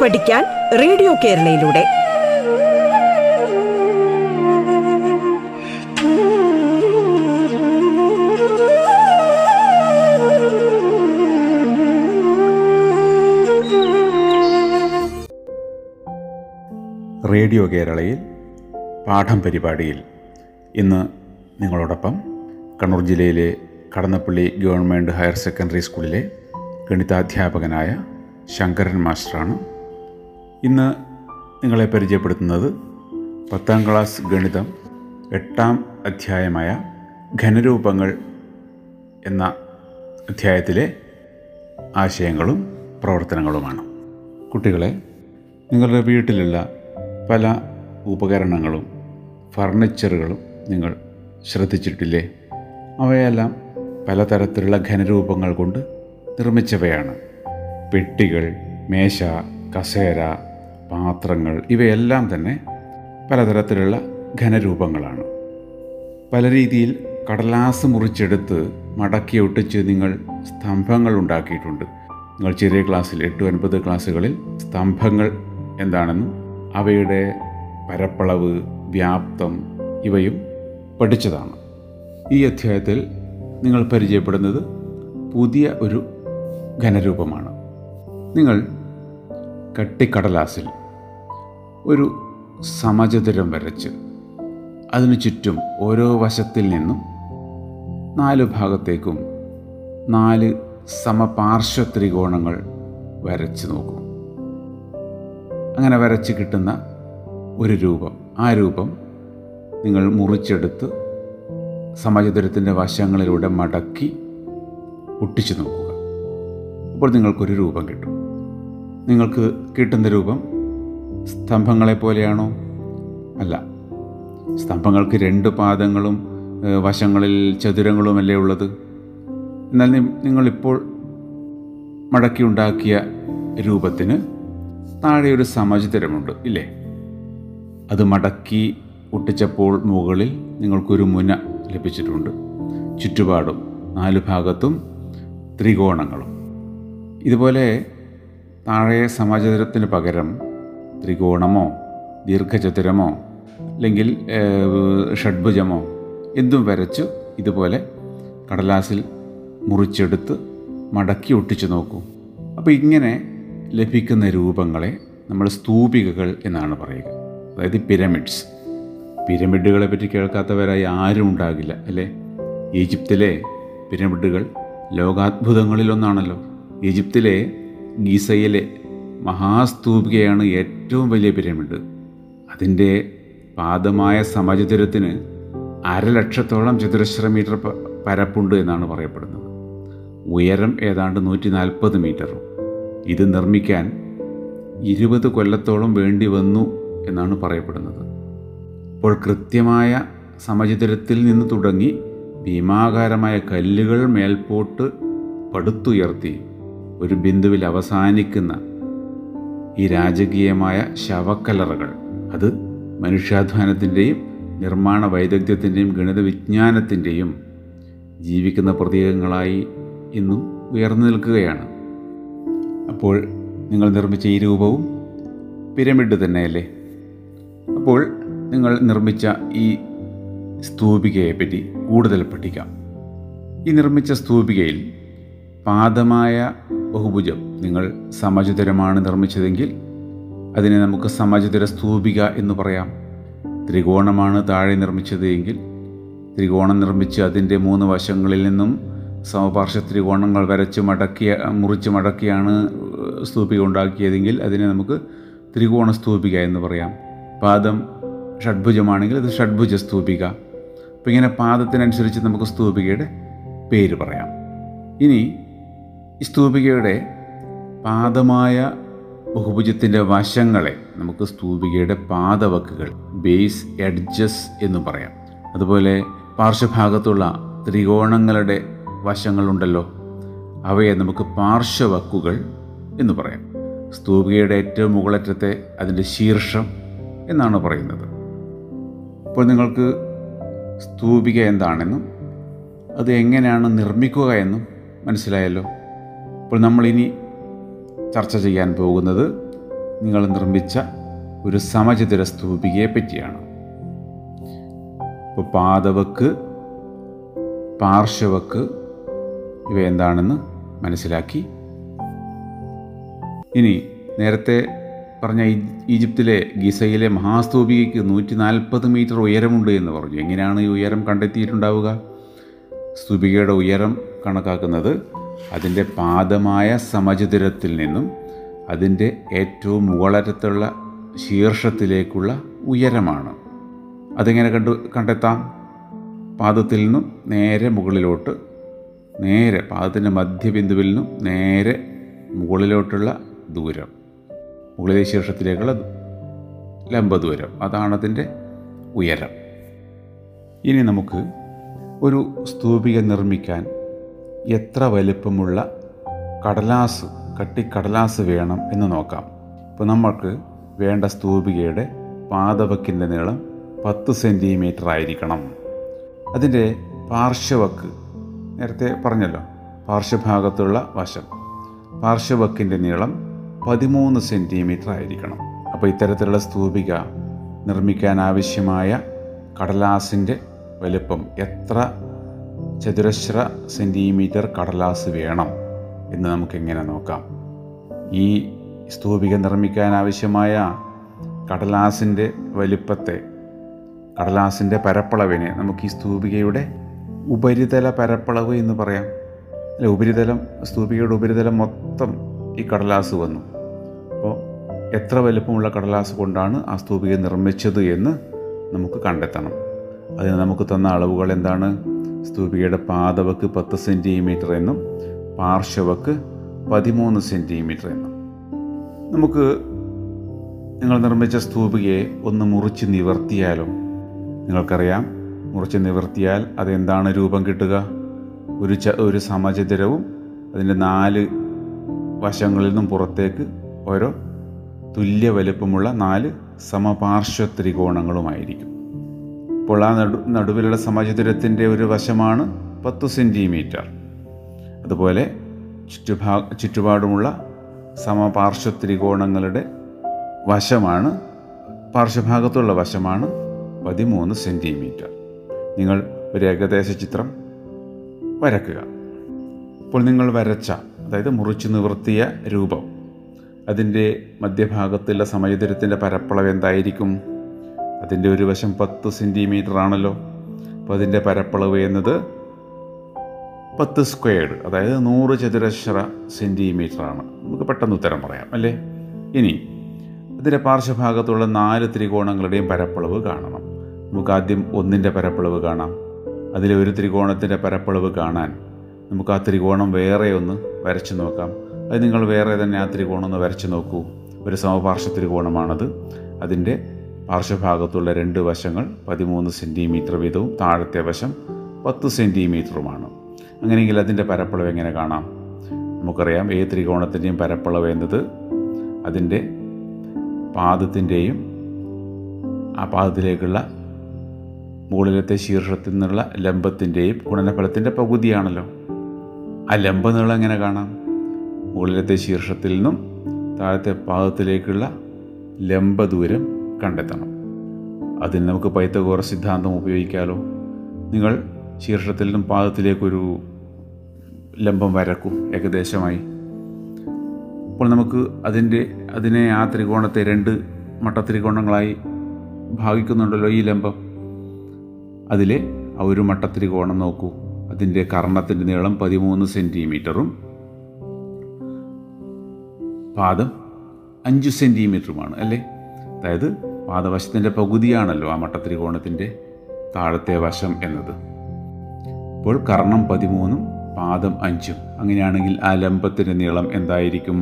പാട്ട് പഠിക്കാൻ radio കേരളയിലൂടെ. Radio കേരളയിൽ പാഠം പരിപാടിയിൽ ഇന്ന് നിങ്ങളോടൊപ്പം കണ്ണൂർ ജില്ലയിലെ കടന്നപ്പള്ളി ഗവൺമെൻറ് ഹയർ സെക്കൻഡറി സ്കൂളിലെ ഗണിതാധ്യാപകനായ ശങ്കരൻ മാസ്റ്ററാണ്. ഇന്ന് നിങ്ങളെ പരിചയപ്പെടുത്തുന്നത് 10ാം ക്ലാസ് ഗണിതം 8ാം അധ്യായമായ ഘനരൂപങ്ങൾ എന്ന അധ്യായത്തിലെ ആശയങ്ങളും പ്രവർത്തനങ്ങളുമാണ്. കുട്ടികളെ, നിങ്ങളുടെ വീട്ടിലുള്ള പല ഉപകരണങ്ങളും ഫർണിച്ചറുകളും നിങ്ങൾ ശ്രദ്ധിച്ചിട്ടില്ലേ? അവയെല്ലാം പലതരത്തിലുള്ള ഘനരൂപങ്ങൾ കൊണ്ട് നിർമ്മിച്ചവയാണ്. പെട്ടികൾ, മേശ, കസേര, പാത്രങ്ങൾ ഇവയെല്ലാം തന്നെ പലതരത്തിലുള്ള ഘനരൂപങ്ങളാണ്. പല രീതിയിൽ കടലാസ് മുറിച്ചെടുത്ത് മടക്കി ഒട്ടിച്ച് നിങ്ങൾ സ്തംഭങ്ങൾ ഉണ്ടാക്കിയിട്ടുണ്ട്. നിങ്ങൾ ചെറിയ ക്ലാസ്സിൽ 8-9 ക്ലാസ്സുകളിൽ സ്തംഭങ്ങൾ എന്താണെന്നും അവയുടെ പരപ്പളവ്, വ്യാപ്തം ഇവയും പഠിച്ചതാണ്. ഈ അധ്യായത്തിൽ നിങ്ങൾ പരിചയപ്പെടുന്നത് പുതിയ ഒരു ഘനരൂപമാണ്. നിങ്ങൾ കട്ടിക്കടലാസിൽ ഒരു സമചതുരം വരച്ച് അതിനു ചുറ്റും ഓരോ വശത്തിൽ നിന്നും 4 ഭാഗത്തേക്കും 4 സമപാർശ്വ ത്രികോണങ്ങൾ വരച്ച് നോക്കും. അങ്ങനെ വരച്ച് കിട്ടുന്ന ഒരു രൂപം, ആ രൂപം നിങ്ങൾ മുറിച്ചെടുത്ത് സമചതുരത്തിൻ്റെ വശങ്ങളിലൂടെ മടക്കി ഒട്ടിച്ചു നോക്കുക. അപ്പോൾ നിങ്ങൾക്കൊരു രൂപം കിട്ടും. നിങ്ങൾക്ക് കിട്ടുന്ന രൂപം സ്തംഭങ്ങളെ പോലെയാണോ? അല്ല. സ്തംഭങ്ങൾക്ക് 2 പാദങ്ങളും വശങ്ങളിൽ ചതുരങ്ങളുമല്ലേ ഉള്ളത്. എന്നാൽ നിങ്ങളിപ്പോൾ മടക്കിയുണ്ടാക്കിയ രൂപത്തിന് താഴെ ഒരു സമചിതരമുണ്ട് ഇല്ലേ? അത് മടക്കി ഒട്ടിച്ചപ്പോൾ മുകളിൽ നിങ്ങൾക്കൊരു മുന ലഭിച്ചിട്ടുണ്ട്. ചുറ്റുപാടും 4 ഭാഗത്തും ത്രികോണങ്ങളും. ഇതുപോലെ താഴെ സമചിതരത്തിന് പകരം ത്രികോണമോ ദീർഘചതുരമോ അല്ലെങ്കിൽ ഷഡ്ഭുജമോ എന്തും വരച്ചു ഇതുപോലെ കടലാസിൽ മുറിച്ചെടുത്ത് മടക്കി ഒട്ടിച്ചു നോക്കൂ. അപ്പോൾ ഇങ്ങനെ ലഭിക്കുന്ന രൂപങ്ങളെ നമ്മൾ സ്തൂപികകൾ എന്നാണ് പറയുക. അതായത് പിരമിഡ്സ്. പിരമിഡുകളെ പറ്റി കേൾക്കാത്തവരായി ആരും ഉണ്ടാകില്ല അല്ലേ? ഈജിപ്തിലെ പിരമിഡുകൾ ലോകാത്ഭുതങ്ങളിലൊന്നാണല്ലോ. ഈജിപ്തിലെ ഗീസയിലെ മഹാസ്തൂപികയാണ് ഏറ്റവും വലിയ പിരമിഡ്. അതിൻ്റെ പാദമായ സമചതുരത്തിന് 1,00,000 ചതുരശ്ര മീറ്റർ പരപ്പുണ്ട് എന്നാണ് പറയപ്പെടുന്നത്. ഉയരം ഏതാണ്ട് 140 മീറ്ററും. ഇത് നിർമ്മിക്കാൻ 20 കൊല്ലത്തോളം വേണ്ടി വന്നു എന്നാണ് പറയപ്പെടുന്നത്. അപ്പോൾ കൃത്യമായ സമചിതരത്തിൽ നിന്ന് തുടങ്ങി ഭീമാകാരമായ കല്ലുകൾ മേൽപോട്ട് പടുത്തുയർത്തി ഒരു ബിന്ദുവിൽ അവസാനിക്കുന്ന ഈ രാജകീയമായ ശവക്കലറുകൾ, അത് മനുഷ്യാധ്വാനത്തിൻ്റെയും നിർമ്മാണ വൈദഗ്ധ്യത്തിൻ്റെയും ഗണിതവിജ്ഞാനത്തിൻ്റെയും ജീവിക്കുന്ന പ്രതീകങ്ങളായി ഇന്നും ഉയർന്നു നിൽക്കുകയാണ്. അപ്പോൾ നിങ്ങൾ നിർമ്മിച്ച ഈ രൂപവും പിരമിഡ് തന്നെയല്ലേ? അപ്പോൾ നിങ്ങൾ നിർമ്മിച്ച ഈ സ്തൂപികയെപ്പറ്റി കൂടുതൽ പഠിക്കാം. ഈ നിർമ്മിച്ച സ്തൂപികയിൽ പാദമായ ബഹുഭുജം, നിങ്ങൾ സമചതുരമാണ് നിർമ്മിച്ചതെങ്കിൽ അതിനെ നമുക്ക് സമചതുര സ്തൂപിക എന്ന് പറയാം. ത്രികോണമാണ് താഴെ നിർമ്മിച്ചത് എങ്കിൽ ത്രികോണം നിർമ്മിച്ച് അതിൻ്റെ 3 വശങ്ങളിൽ നിന്നും സമപാർശ്വ ത്രികോണങ്ങൾ വരച്ച് മുറിച്ച് മടക്കിയാണ് സ്തൂപിക ഉണ്ടാക്കിയതെങ്കിൽ അതിനെ നമുക്ക് ത്രികോണ സ്തൂപിക എന്ന് പറയാം. പാദം ഷഡ്ഭുജമാണെങ്കിൽ അത് ഷഡ്ഭുജ സ്തൂപിക. അപ്പം ഇങ്ങനെ പാദത്തിനനുസരിച്ച് നമുക്ക് സ്തൂപികയുടെ പേര് പറയാം. ഇനി ഈ സ്തൂപികയുടെ പാദമായ ബഹുഭുജത്തിൻ്റെ വശങ്ങളെ നമുക്ക് സ്തൂപികയുടെ പാദവക്കുകൾ, ബേസ് എഡ്ജസ് എന്ന് പറയാം. അതുപോലെ പാർശ്വഭാഗത്തുള്ള ത്രികോണങ്ങളുടെ വശങ്ങളുണ്ടല്ലോ, അവയെ നമുക്ക് പാർശ്വവക്കുകൾ എന്ന് പറയാം. സ്തൂപികയുടെ ഏറ്റവും മുകളറ്റത്തെ അതിൻ്റെ ശീർഷം എന്നാണ് പറയുന്നത്. അപ്പോൾ നിങ്ങൾക്ക് സ്തൂപിക എന്താണെന്നും അത് എങ്ങനെയാണ് നിർമ്മിക്കുക എന്നും മനസ്സിലായല്ലോ. അപ്പോൾ നമ്മളിനി ചർച്ച ചെയ്യാൻ പോകുന്നത് നിങ്ങൾ നിർമ്മിച്ച ഒരു സമചിതര സ്തൂപികയെ പറ്റിയാണ്. ഇപ്പോൾ പാദവക്ക് പാർശ്വവക്ക് ഇവ എന്താണെന്ന് മനസ്സിലാക്കി. ഇനി നേരത്തെ പറഞ്ഞ ഈജിപ്തിലെ ഗിസയിലെ മഹാസ്തൂപികയ്ക്ക് 140 മീറ്റർ ഉയരമുണ്ട് എന്ന് പറഞ്ഞു. എങ്ങനെയാണ് ഈ ഉയരം കണ്ടെത്തിയിട്ടുണ്ടാവുക? സ്തൂപികയുടെ ഉയരം കണക്കാക്കുന്നത് അതിൻ്റെ പാദമായ സമചതുരത്തിൽ നിന്നും അതിൻ്റെ ഏറ്റവും മുകളരത്തുള്ള ശീർഷത്തിലേക്കുള്ള ഉയരമാണ്. അതെങ്ങനെ കണ്ടെത്താം? പാദത്തിൽ നിന്നും നേരെ മുകളിലോട്ട്, നേരെ പാദത്തിൻ്റെ മധ്യബിന്ദുവിൽ നിന്നും നേരെ മുകളിലോട്ടുള്ള ദൂരം, മുകളിലെ ശീർഷത്തിലേക്കുള്ള ലംബദൂരം, അതാണതിൻ്റെ ഉയരം. ഇനി നമുക്ക് ഒരു സ്തൂപിക നിർമ്മിക്കാൻ എത്ര വലുപ്പമുള്ള കടലാസ്, കട്ടിക്കടലാസ് വേണം എന്ന് നോക്കാം. ഇപ്പോൾ നമുക്ക് വേണ്ട സ്തൂപികയുടെ പാദവക്കിൻ്റെ നീളം 10 സെൻറ്റിമീറ്റർ ആയിരിക്കണം. അതിൻ്റെ പാർശ്വവക്ക്, നേരത്തെ പറഞ്ഞല്ലോ പാർശ്വഭാഗത്തുള്ള വശം, പാർശ്വവക്കിൻ്റെ നീളം 13 സെൻറ്റിമീറ്റർ ആയിരിക്കണം. അപ്പോൾ ഇത്തരത്തിലുള്ള സ്തൂപിക നിർമ്മിക്കാനാവശ്യമായ കടലാസിൻ്റെ വലുപ്പം, എത്ര ചതുരശ്ര സെൻറ്റിമീറ്റർ കടലാസ് വേണം എന്ന് നമുക്കെങ്ങനെ നോക്കാം. ഈ സ്തൂപിക നിർമ്മിക്കാനാവശ്യമായ കടലാസിൻ്റെ വലുപ്പത്തെ, കടലാസിൻ്റെ പരപ്പളവിനെ നമുക്ക് ഈ സ്തൂപികയുടെ ഉപരിതല പരപ്പളവ് എന്ന് പറയാം. അല്ല, ഉപരിതലം, സ്തൂപികയുടെ ഉപരിതലം മൊത്തം ഈ കടലാസ് വന്നു. അപ്പോൾ എത്ര വലുപ്പമുള്ള കടലാസ് കൊണ്ടാണ് ആ സ്തൂപിക നിർമ്മിച്ചത് എന്ന് നമുക്ക് കണ്ടെത്തണം. അതിന് നമുക്ക് തന്ന അളവുകൾ എന്താണ്? സ്തൂപികയുടെ പാദവക്ക് 10 സെൻറ്റിമീറ്റർ എന്നും പാർശ്വവക്ക് 13 സെൻറ്റിമീറ്റർ എന്നും. നമുക്ക് നിങ്ങൾ നിർമ്മിച്ച സ്തൂപികയെ ഒന്ന് മുറിച്ച് നിവർത്തിയാലും, നിങ്ങൾക്കറിയാം മുറിച്ച് നിവർത്തിയാൽ അതെന്താണ് രൂപം കിട്ടുക? ഒരു സമചതുരവും അതിൻ്റെ 4 വശങ്ങളിൽ നിന്നും പുറത്തേക്ക് ഓരോ തുല്യ വലുപ്പമുള്ള 4 സമപാർശ്വത്രികോണങ്ങളുമായിരിക്കും. ഇപ്പോൾ ആ നടുവിലുള്ള സമചതുരത്തിൻ്റെ ഒരു വശമാണ് 10 സെൻറ്റിമീറ്റർ. അതുപോലെ ചുറ്റുപാടുമുള്ള സമപാർശ്വത്രികോണങ്ങളുടെ വശമാണ്, പാർശ്വഭാഗത്തുള്ള വശമാണ് 13 സെൻറ്റിമീറ്റർ. നിങ്ങൾ ഒരു ഏകദേശ ചിത്രം വരക്കുക. ഇപ്പോൾ നിങ്ങൾ വരച്ച, അതായത് മുറിച്ച് നിവർത്തിയ രൂപം, അതിൻ്റെ മധ്യഭാഗത്തുള്ള സമചതുരത്തിൻ്റെ പരപ്പളവ് എന്തായിരിക്കും? അതിൻ്റെ ഒരു വശം 10 സെൻറ്റിമീറ്റർ ആണല്ലോ. അപ്പോൾ അതിൻ്റെ പരപ്പളവ് എന്നത് 10 സ്ക്വയർഡ്, അതായത് 100 ചതുരശ്ര സെൻറ്റിമീറ്റർ ആണ്. നമുക്ക് പെട്ടെന്ന് ഉത്തരം പറയാം അല്ലേ. ഇനി അതിൻ്റെ പാർശ്വഭാഗത്തുള്ള 4 ത്രികോണങ്ങളുടെയും പരപ്പളവ് കാണണം. നമുക്ക് ആദ്യം 1-ൻ്റെ പരപ്പളവ് കാണാം. അതിലെ ഒരു ത്രികോണത്തിൻ്റെ പരപ്പളവ് കാണാൻ നമുക്ക് ആ ത്രികോണം വേറെ ഒന്ന് വരച്ച് നോക്കാം. അത് നിങ്ങൾ വേറെ തന്നെ ആ ത്രികോണം ഒന്ന് വരച്ച് നോക്കൂ. ഒരു സമപാർശ്വ ത്രികോണമാണത്. അതിൻ്റെ പാർശ്വഭാഗത്തുള്ള 2 വശങ്ങൾ 13 സെൻറ്റിമീറ്റർ വീതവും താഴത്തെ വശം 10 സെൻറ്റിമീറ്ററുമാണ്. അങ്ങനെയെങ്കിൽ അതിൻ്റെ പരപ്പളവ് എങ്ങനെ കാണാം? നമുക്കറിയാം ഏത് ത്രികോണത്തിൻ്റെയും പരപ്പളവ് എന്നത് അതിൻ്റെ പാദത്തിൻ്റെയും ആ പാദത്തിലേക്കുള്ള മുകളിലത്തെ ശീർഷത്തിൽ നിന്നുള്ള ലംബത്തിൻ്റെയും ഗുണനഫലത്തിൻ്റെ പകുതിയാണല്ലോ. ആ ലംബനീളം എങ്ങനെ കാണാം? മുകളിലത്തെ ശീർഷത്തിൽ നിന്നും താഴത്തെ പാദത്തിലേക്കുള്ള ലംബദൂരം കണ്ടെത്തണം. അതിന് നമുക്ക് പൈത്തഗോറസ് സിദ്ധാന്തം ഉപയോഗിക്കാമല്ലോ. നിങ്ങൾ ശീർഷത്തിൽ നിന്നും പാദത്തിലേക്കൊരു ലംബം വരക്കും ഏകദേശമായി. അപ്പോൾ നമുക്ക് അതിനെ ആ ത്രികോണത്തെ 2 മട്ടത്രികോണങ്ങളായി ഭാഗിക്കുന്നുണ്ടല്ലോ ഈ ലംബം. അതിലെ ആ ഒരു മട്ടത്രികോണം നോക്കൂ. അതിൻ്റെ കർണത്തിൻ്റെ നീളം 13 സെൻറ്റിമീറ്ററും പാദം 5 സെൻറ്റിമീറ്ററുമാണ് അല്ലേ. അതായത് പാദവശത്തിൻ്റെ പകുതിയാണല്ലോ ആ മട്ടത്രികോണത്തിൻ്റെ താഴത്തെ വശം എന്നത്. അപ്പോൾ കർണം 13 പാദം 5. അങ്ങനെയാണെങ്കിൽ ആ ലംബത്തിൻ്റെ നീളം എന്തായിരിക്കും?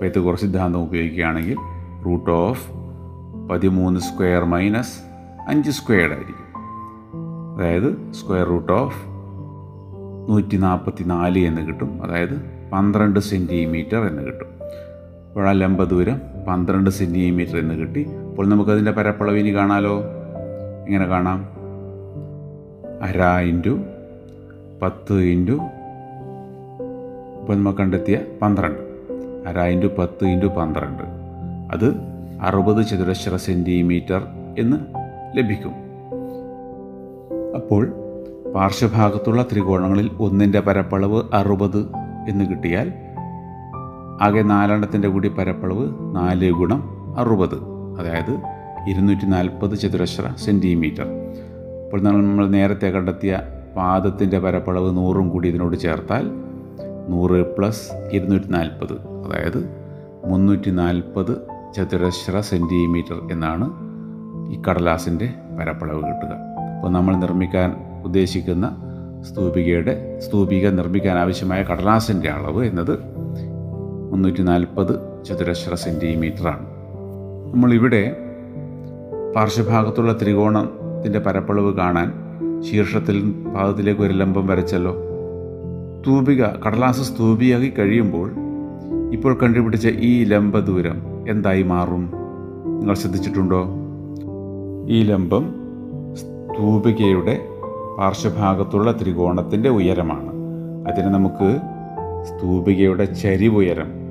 പൈത്തഗോറസ് സിദ്ധാന്തം ഉപയോഗിക്കുകയാണെങ്കിൽ √13² - 5² ആയിരിക്കും. അതായത് √144 എന്ന് കിട്ടും. അതായത് 12 സെൻറ്റിമീറ്റർ എന്ന് കിട്ടും. അപ്പോൾ ആ ലംബദൂരം 12 സെൻറ്റിമീറ്റർ എന്ന് കിട്ടി. അപ്പോൾ നമുക്കതിൻ്റെ പരപ്പളവിനി കാണാലോ. എങ്ങനെ കാണാം? 1/2 × 10 × ഇപ്പോൾ നമ്മൾ കണ്ടെത്തിയ 12. 1/2 × 10 × 12 അത് 60 ചതുരശ്ര സെൻറ്റിമീറ്റർ എന്ന് ലഭിക്കും. അപ്പോൾ പാർശ്വഭാഗത്തുള്ള ത്രികോണങ്ങളിൽ ഒന്നിൻ്റെ പരപ്പളവ് 60 എന്ന് കിട്ടിയാൽ ആകെ 4 എണ്ണത്തിൻ്റെ കൂടി പരപ്പളവ് 4 ഗുണം 60, അതായത് 240 ചതുരശ്ര സെൻറ്റിമീറ്റർ. അപ്പോൾ നമ്മൾ നേരത്തെ കണ്ടെത്തിയ പാദത്തിൻ്റെ പരപ്പളവ് 100 കൂടി ഇതിനോട് ചേർത്താൽ 100 + 240, അതായത് 340 ചതുരശ്ര സെൻറ്റിമീറ്റർ എന്നാണ് ഈ കടലാസിൻ്റെ പരപ്പളവ് കിട്ടുക. അപ്പോൾ നമ്മൾ നിർമ്മിക്കാൻ ഉദ്ദേശിക്കുന്ന സ്തൂപിക നിർമ്മിക്കാൻ ആവശ്യമായ കടലാസിൻ്റെ അളവ് എന്നത് 340 ചതുരശ്ര സെൻറ്റിമീറ്ററാണ്. നമ്മളിവിടെ പാർശ്വഭാഗത്തുള്ള ത്രികോണത്തിൻ്റെ പരപ്പളവ് കാണാൻ ശീർഷത്തിൽ പാദത്തിലേക്ക് ഒരു ലംബം വരച്ചല്ലോ. കടലാസ് സ്തൂപിയാക്കി കഴിയുമ്പോൾ ഇപ്പോൾ കണ്ടുപിടിച്ച ഈ ലംബ ദൂരം എന്തായി മാറും? നിങ്ങൾ ശ്രദ്ധിച്ചിട്ടുണ്ടോ? ഈ ലംബം സ്തൂപികയുടെ പാർശ്വഭാഗത്തുള്ള ത്രികോണത്തിൻ്റെ ഉയരമാണ്. അതിന് നമുക്ക് സ്തൂപികയുടെ ചരിവുയരം,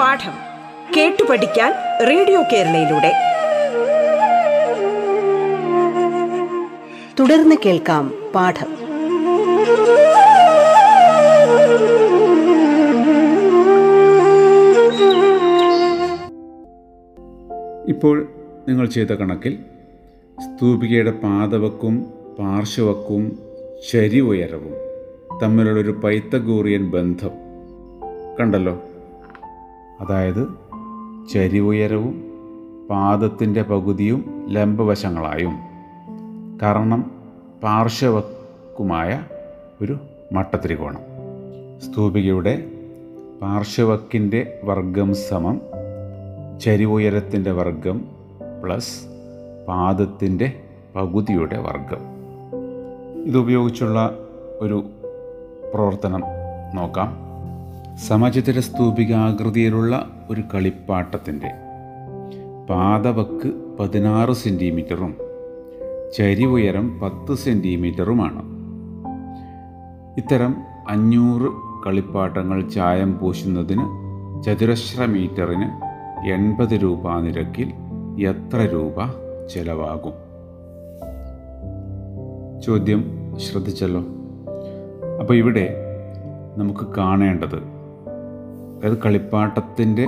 പാഠം കേട്ടു പഠിക്കാൻ റേഡിയോ കേരളയിലൂടെ. തുടർന്ന് കേൾക്കാം പാഠം. ഇപ്പോൾ നിങ്ങൾ ചെയ്ത കണക്കിൽ സ്തൂപികയുടെ പാദവക്കും പാർശ്വവക്കും ചരിവുയരവും തമ്മിലുള്ളൊരു പൈത്തഗോറിയൻ ബന്ധം കണ്ടല്ലോ. അതായത് ചരിവുയരവും പാദത്തിൻ്റെ പകുതിയും ലംബവശങ്ങളായും കർണം പാർശ്വവക്കുമായ ഒരു മട്ടത്രികോണം. സ്തൂപികയുടെ പാർശ്വവക്കിൻ്റെ വർഗം സമം ചരിവുയരത്തിൻ്റെ വർഗം പ്ലസ് പാദത്തിൻ്റെ പകുതിയുടെ വർഗം. ഇതുപയോഗിച്ചുള്ള ഒരു പ്രവർത്തനം നോക്കാം. സമചിതര സ്തൂപികാകൃതിയിലുള്ള ഒരു കളിപ്പാട്ടത്തിൻ്റെ പാദവക്ക് 16 സെൻറ്റിമീറ്ററും ചരിവുയരം 10 സെൻറ്റിമീറ്ററുമാണ്. ഇത്തരം 500 കളിപ്പാട്ടങ്ങൾ ചായം പൂശുന്നതിന് ചതുരശ്ര മീറ്ററിന് 80 രൂപ നിരക്കിൽ എത്ര രൂപ ചെലവാകും? ചോദ്യം ശ്രദ്ധിച്ചല്ലോ. അപ്പോൾ ഇവിടെ നമുക്ക് കാണേണ്ടത്, അതായത് കളിപ്പാട്ടത്തിൻ്റെ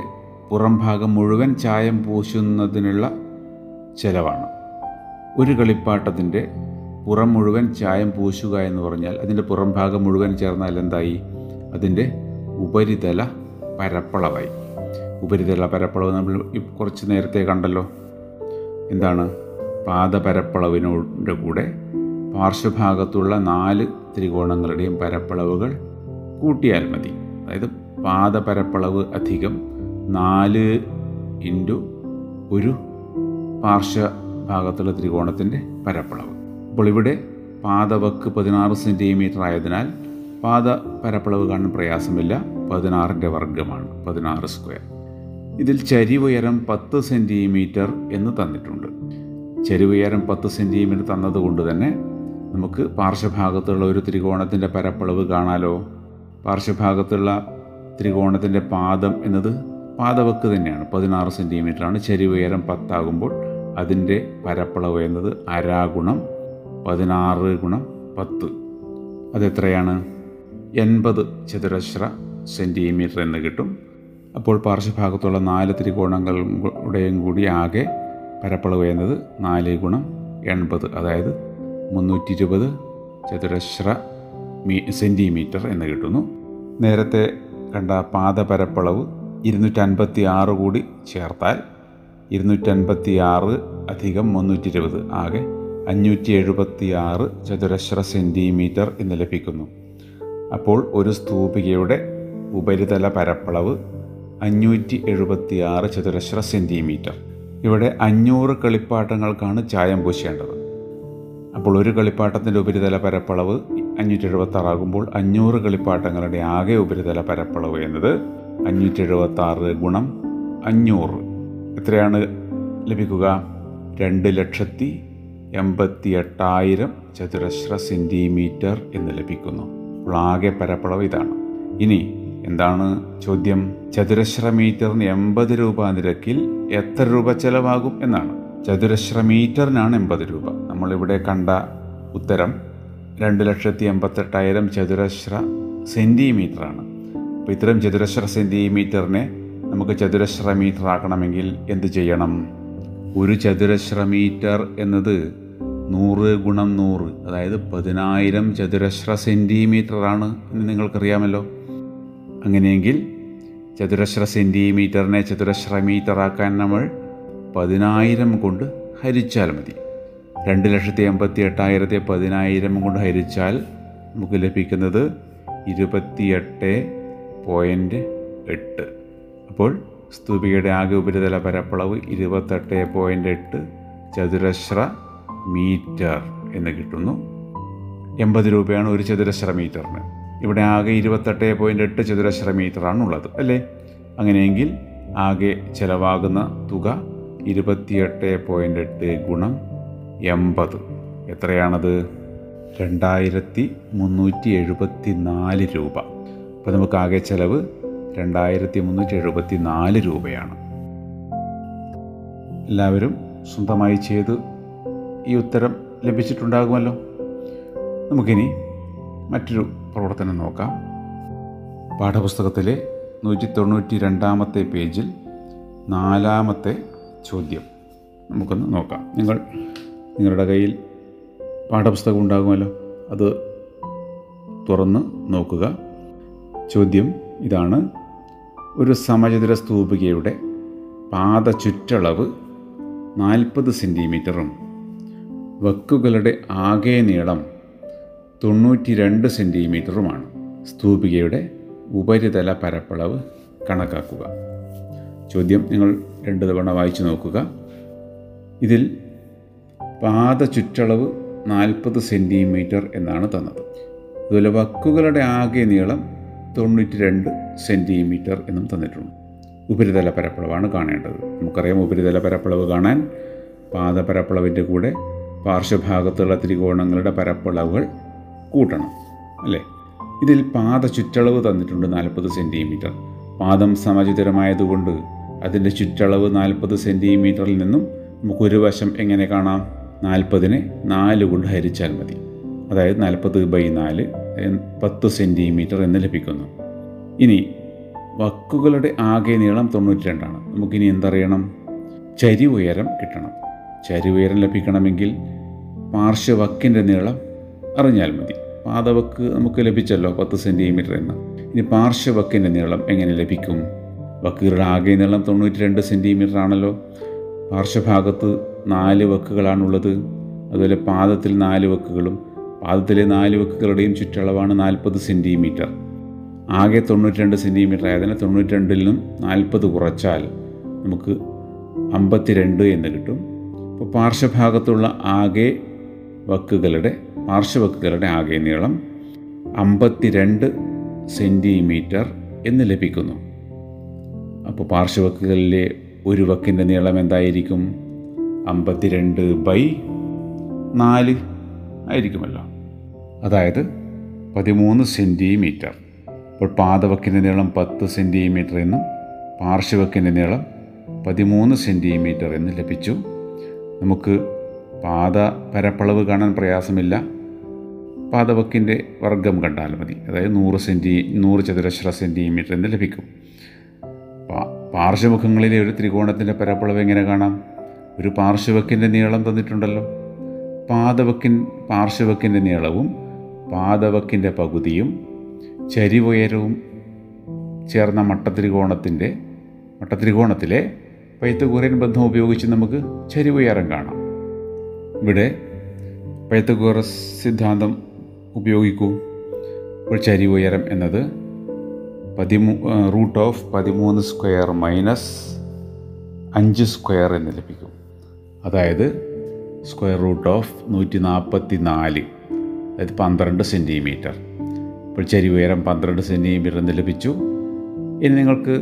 പുറം ഭാഗം മുഴുവൻ ചായം പൂശുന്നതിനുള്ള ചെലവാണ്. ഒരു കളിപ്പാട്ടത്തിൻ്റെ പുറം മുഴുവൻ ചായം പൂശുക എന്ന് പറഞ്ഞാൽ അതിൻ്റെ പുറം ഭാഗം മുഴുവൻ ചേർന്നാൽ എന്തായി? അതിൻ്റെ ഉപരിതല പരപ്പളവായി. ഉപരിതല പരപ്പളവ് നമ്മൾ കുറച്ച് നേരത്തെ കണ്ടല്ലോ. എന്താണ്? പാദപരപ്പളവിനോട് കൂടെ പാർശ്വഭാഗത്തുള്ള 4 ത്രികോണങ്ങളുടെയും പരപ്പളവുകൾ കൂട്ടിയാൽ മതി. അതായത് പാദപരപ്പളവ് അധികം 4 × 1 പാർശ്വഭാഗത്തുള്ള ത്രികോണത്തിൻ്റെ പരപ്പളവ്. അപ്പോൾ ഇവിടെ പാദവക്ക് 16 സെൻറ്റിമീറ്റർ ആയതിനാൽ പാദപരപ്പളവ് കാണാൻ പ്രയാസമില്ല. 16ന്റെ വർഗ്ഗമാണ് 16². ഇതിൽ ചരിവുയരം 10 സെൻറ്റിമീറ്റർ എന്ന് തന്നിട്ടുണ്ട്. ചരിവുയരം 10 സെൻറ്റിമീറ്റർ തന്നതുകൊണ്ട് തന്നെ നമുക്ക് പാർശ്വഭാഗത്തുള്ള ഒരു ത്രികോണത്തിൻ്റെ പരപ്പളവ് കാണാലോ. പാർശ്വഭാഗത്തുള്ള ത്രികോണത്തിൻ്റെ പാദം എന്നത് പാദവക്ക് തന്നെയാണ്. 16 സെൻറ്റിമീറ്ററാണ്. ചരിവുയരം 10 ആകുമ്പോൾ അതിൻ്റെ പരപ്പളവ് എന്നത് 1/2 × 16 × 10, അതെത്രയാണ്? 80 ചതുരശ്ര സെൻറ്റിമീറ്റർ എന്ന് കിട്ടും. അപ്പോൾ പാർശ്വഭാഗത്തുള്ള 4 ത്രികോണങ്ങളുടെയും കൂടി ആകെ പരപ്പളവ് എന്നത് 4 × 80, അതായത് 320 ചതുരശ്ര സെൻറ്റിമീറ്റർ എന്ന് കിട്ടുന്നു. നേരത്തെ കണ്ട പാദപരപ്പളവ് 256 കൂടി ചേർത്താൽ 256 + 320 ആകെ 576 ചതുരശ്ര സെൻറ്റിമീറ്റർ എന്ന് ലഭിക്കുന്നു. അപ്പോൾ ഒരു സ്തൂപികയുടെ ഉപരിതല പരപ്പളവ് 576 ചതുരശ്ര സെൻറ്റിമീറ്റർ. ഇവിടെ 500 കളിപ്പാട്ടങ്ങൾക്കാണ് ചായം പൂശേണ്ടത്. അപ്പോൾ ഒരു കളിപ്പാട്ടത്തിൻ്റെ ഉപരിതല പരപ്പളവ് 576 ആകുമ്പോൾ 500 കളിപ്പാട്ടങ്ങളുടെ ആകെ ഉപരിതല പരപ്പളവ് എന്നത് 576 ഗുണം 500 എത്രയാണ് ലഭിക്കുക? 2,88,000 ചതുരശ്ര സെൻറ്റിമീറ്റർ എന്ന് ലഭിക്കുന്നു. അപ്പോൾ ആകെ പരപ്പളവ് ഇതാണ്. ഇനി എന്താണ് ചോദ്യം? ചതുരശ്ര മീറ്ററിന് 80 രൂപ നിരക്കിൽ എത്ര രൂപ ചെലവാകും എന്നാണ്. ചതുരശ്ര മീറ്ററിനാണ് 80 രൂപ. നമ്മളിവിടെ കണ്ട ഉത്തരം 2,88,000 ചതുരശ്ര സെൻറ്റിമീറ്ററാണ്. അപ്പോൾ ഇത്തരം ചതുരശ്ര സെൻറ്റിമീറ്ററിനെ നമുക്ക് ചതുരശ്ര മീറ്റർ ആക്കണമെങ്കിൽ എന്ത് ചെയ്യണം? ഒരു ചതുരശ്ര മീറ്റർ എന്നത് 100 ഗുണം 100 അതായത് 10,000 ചതുരശ്ര സെൻറ്റിമീറ്ററാണ് എന്ന് നിങ്ങൾക്കറിയാമല്ലോ. അങ്ങനെയെങ്കിൽ ചതുരശ്ര സെൻറ്റിമീറ്ററിനെ ചതുരശ്ര മീറ്ററാക്കാൻ നമ്മൾ 10,000 കൊണ്ട് ഹരിച്ചാൽ മതി. 2,88,000 10,000 കൊണ്ട് ഹരിച്ചാൽ നമുക്ക് ലഭിക്കുന്നത് 28.8. അപ്പോൾ സ്തൂപികയുടെ ആകെ ഉപരിതല പരപ്പളവ് 28.8 ചതുരശ്ര മീറ്റർ എന്ന് കിട്ടുന്നു. 80 രൂപയാണ് ഒരു ചതുരശ്ര മീറ്ററിന്. ഇവിടെ ആകെ 28.8 ചതുരശ്ര മീറ്ററാണുള്ളത് അല്ലേ. അങ്ങനെയെങ്കിൽ ആകെ ചിലവാകുന്ന തുക 28.8 ഗുണം 80 എത്രയാണത്? 2,374 രൂപ. അപ്പോൾ നമുക്ക് ആകെ ചിലവ് 2,374 രൂപയാണ്. എല്ലാവരും സ്വന്തമായി ചെയ്ത് ഈ ഉത്തരം ലഭിച്ചിട്ടുണ്ടാകുമല്ലോ. നമുക്കിനി മറ്റൊരു പ്രവർത്തനം നോക്കാം. പാഠപുസ്തകത്തിലെ 192 പേജിൽ 4-ാമത്തെ ചോദ്യം നമുക്കൊന്ന് നോക്കാം. നിങ്ങളുടെ കയ്യിൽ പാഠപുസ്തകം ഉണ്ടാകുമല്ലോ, അത് തുറന്ന് നോക്കുക. ചോദ്യം ഇതാണ്: ഒരു സമചതുര സ്തൂപികയുടെ പാദ ചുറ്റളവ് 40 സെൻറ്റിമീറ്ററും വക്കുകളുടെ ആകെ നീളം 92 സെൻറ്റിമീറ്ററുമാണ്. സ്തൂപികയുടെ ഉപരിതല പരപ്പളവ് കണക്കാക്കുക. ചോദ്യം നിങ്ങൾ 2 തവണ വായിച്ചു നോക്കുക. ഇതിൽ പാദ ചുറ്റളവ് 40 സെൻറ്റിമീറ്റർ എന്നാണ് തന്നത്. അതുപോലെ വക്കുകളുടെ ആകെ നീളം 92 സെൻറ്റിമീറ്റർ എന്നും തന്നിട്ടുണ്ട്. ഉപരിതല പരപ്പളവാണ് കാണേണ്ടത്. നമുക്കറിയാം ഉപരിതല പരപ്പളവ് കാണാൻ പാദപരപ്പളവിൻ്റെ കൂടെ പാർശ്വഭാഗത്തുള്ള ത്രികോണങ്ങളുടെ പരപ്പളവുകൾ കൂട്ടണം അല്ലേ. ഇതിൽ പാദ ചുറ്റളവ് തന്നിട്ടുണ്ട് 40 സെൻറ്റിമീറ്റർ. പാദം സമചിതരമായതുകൊണ്ട് അതിൻ്റെ ചുറ്റളവ് 40 സെൻറ്റിമീറ്ററിൽ നിന്നും നമുക്കൊരു വശം എങ്ങനെ കാണാം? 40നെ 4 കൊണ്ട് ഹരിച്ചാൽ മതി. അതായത് 40/4 10 സെൻറ്റിമീറ്റർ എന്ന് ലഭിക്കുന്നു. ഇനി വക്കുകളുടെ ആകെ നീളം 92ആണ്. നമുക്കിനി എന്തറിയണം? ചരി ഉയരം കിട്ടണം. ചരി ഉയരം ലഭിക്കണമെങ്കിൽ പാർശ്വവക്കിൻ്റെ നീളം അറിഞ്ഞാൽ മതി. പാദവക്ക് നമുക്ക് ലഭിച്ചല്ലോ 10 സെൻറ്റിമീറ്റർ എന്ന്. ഇനി പാർശ്വവക്കിൻ്റെ നീളം എങ്ങനെ ലഭിക്കും? വക്കുകളുടെ ആകെ നീളം 92 സെൻറ്റിമീറ്റർ ആണല്ലോ. പാർശ്വഭാഗത്ത് 4 വക്കുകളാണുള്ളത്. അതുപോലെ പാദത്തിൽ 4 വക്കുകളും പാദത്തിലെ 4 വക്കുകളുടെയും ചുറ്റളവാണ് 40 സെൻറ്റിമീറ്റർ. ആകെ 92 സെൻറ്റിമീറ്റർ ആയതിനാൽ 92ൽ നിന്നും 40 കുറച്ചാൽ നമുക്ക് 52 എന്ന് കിട്ടും. അപ്പോൾ പാർശ്വഭാഗത്തുള്ള ആകെ വക്കുകളുടെ പാർശ്വവക്കുകളുടെ ആകെ നീളം 52 സെൻറ്റിമീറ്റർ എന്ന് ലഭിക്കുന്നു. അപ്പോൾ പാർശ്വവക്കുകളിലെ ഒരു വക്കിൻ്റെ നീളം എന്തായിരിക്കും? 52/4 ആയിരിക്കുമല്ലോ. അതായത് 13 സെൻറ്റിമീറ്റർ. അപ്പോൾ പാദവക്കിൻ്റെ നീളം 10 സെൻറ്റിമീറ്റർ എന്നും പാർശ്വവക്കിൻ്റെ നീളം 13 സെൻറ്റിമീറ്റർ എന്ന് ലഭിച്ചു. നമുക്ക് പാദ പരപ്പളവ് കാണാൻ പ്രയാസമില്ല. പാദവക്കിൻ്റെ വർഗം കണ്ടാൽ മതി. അതായത് 100 ചതുരശ്ര സെൻറ്റിമീറ്റർ എന്ന് ലഭിക്കും. പാർശ്വമുഖങ്ങളിലെ ഒരു ത്രികോണത്തിൻ്റെ പരപ്പളവ് എങ്ങനെ കാണാം? ഒരു പാർശ്വവക്കിൻ്റെ നീളം തന്നിട്ടുണ്ടല്ലോ. പാർശ്വവക്കിൻ്റെ നീളവും പാദവക്കിൻ്റെ പകുതിയും ചരിവുയരവും ചേർന്ന മട്ടത്രികോണത്തിലെ പൈത്തഗോറിയൻ ബന്ധം ഉപയോഗിച്ച് നമുക്ക് ചരിവുയരം കാണാം. ഇവിടെ പൈത്തഗോറസ് സിദ്ധാന്തം ഉപയോഗിക്കൂ. ഒരു ചരി ഉയരം എന്നത് root of 13 square minus 5 square എന്ന് ലഭിക്കും. അതായത് സ്ക്വയർ റൂട്ട് ഓഫ് 144, അതായത് 12 സെൻറ്റിമീറ്റർ. ഇപ്പോൾ ചരി ഉയരം 12 സെൻറ്റിമീറ്റർ എന്ന് ലഭിച്ചു. ഇനി നിങ്ങൾക്ക്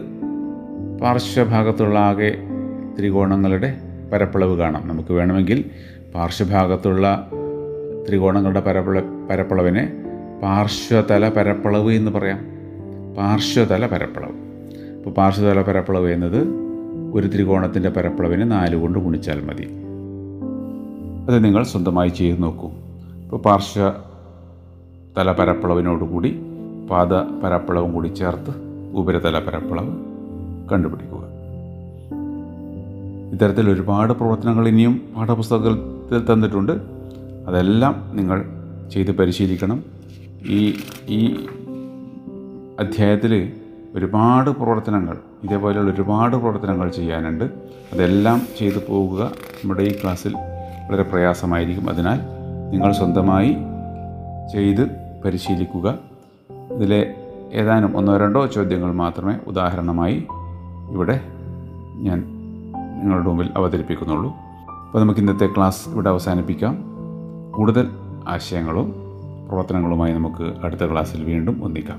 പാർശ്വഭാഗത്തുള്ള ആകെ ത്രികോണങ്ങളുടെ പരപ്പളവ് കാണാം. നമുക്ക് വേണമെങ്കിൽ പാർശ്വഭാഗത്തുള്ള ത്രികോണങ്ങളുടെ പരപ്പളവിനെ പാർശ്വതല പരപ്പളവ് എന്ന് പറയാം. പാർശ്വതല പരപ്പളവ്. ഇപ്പോൾ പാർശ്വതല പരപ്പളവ് എന്നത് ഒരു ത്രികോണത്തിൻ്റെ പരപ്പളവിനെ 4 കൊണ്ട് ഗുണിച്ചാൽ മതി. അത് നിങ്ങൾ സ്വന്തമായി ചെയ്ത് നോക്കൂ. ഇപ്പോൾ പാർശ്വതല പരപ്പളവിനോടുകൂടി പാദ പരപ്പളവും കൂടി ചേർത്ത് ഉപരിതല പരപ്പളവ് കണ്ടുപിടിക്കുക. ഇത്തരത്തിൽ ഒരുപാട് പ്രവർത്തനങ്ങൾ ഇനിയും പാഠപുസ്തകത്തിൽ തന്നിട്ടുണ്ട്. അതെല്ലാം നിങ്ങൾ ചെയ്ത് പരിശീലിക്കണം. ഈ അധ്യായത്തിൽ ഒരുപാട് പ്രവർത്തനങ്ങൾ, ഇതേപോലെയുള്ള ഒരുപാട് പ്രവർത്തനങ്ങൾ ചെയ്യാനുണ്ട്. അതെല്ലാം ചെയ്തു പോവുക. നമ്മുടെ ഈ ക്ലാസ്സിൽ വളരെ പ്രയാസമായിരിക്കും. അതിനാൽ നിങ്ങൾ സ്വന്തമായി ചെയ്ത് പരിശീലിക്കുക. ഇതിലെ ഏതാനും 1-2 ചോദ്യങ്ങൾ മാത്രമേ ഉദാഹരണമായി ഇവിടെ ഞാൻ നിങ്ങളുടെ മുമ്പിൽ അവതരിപ്പിക്കുന്നുള്ളൂ. അപ്പോൾ നമുക്ക് ഇന്നത്തെ ക്ലാസ് ഇവിടെ അവസാനിപ്പിക്കാം. കൂടുതൽ ആശയങ്ങളും പ്രവർത്തനങ്ങളുമായി നമുക്ക് അടുത്ത ക്ലാസ്സിൽ വീണ്ടും ഒന്നിക്കാം.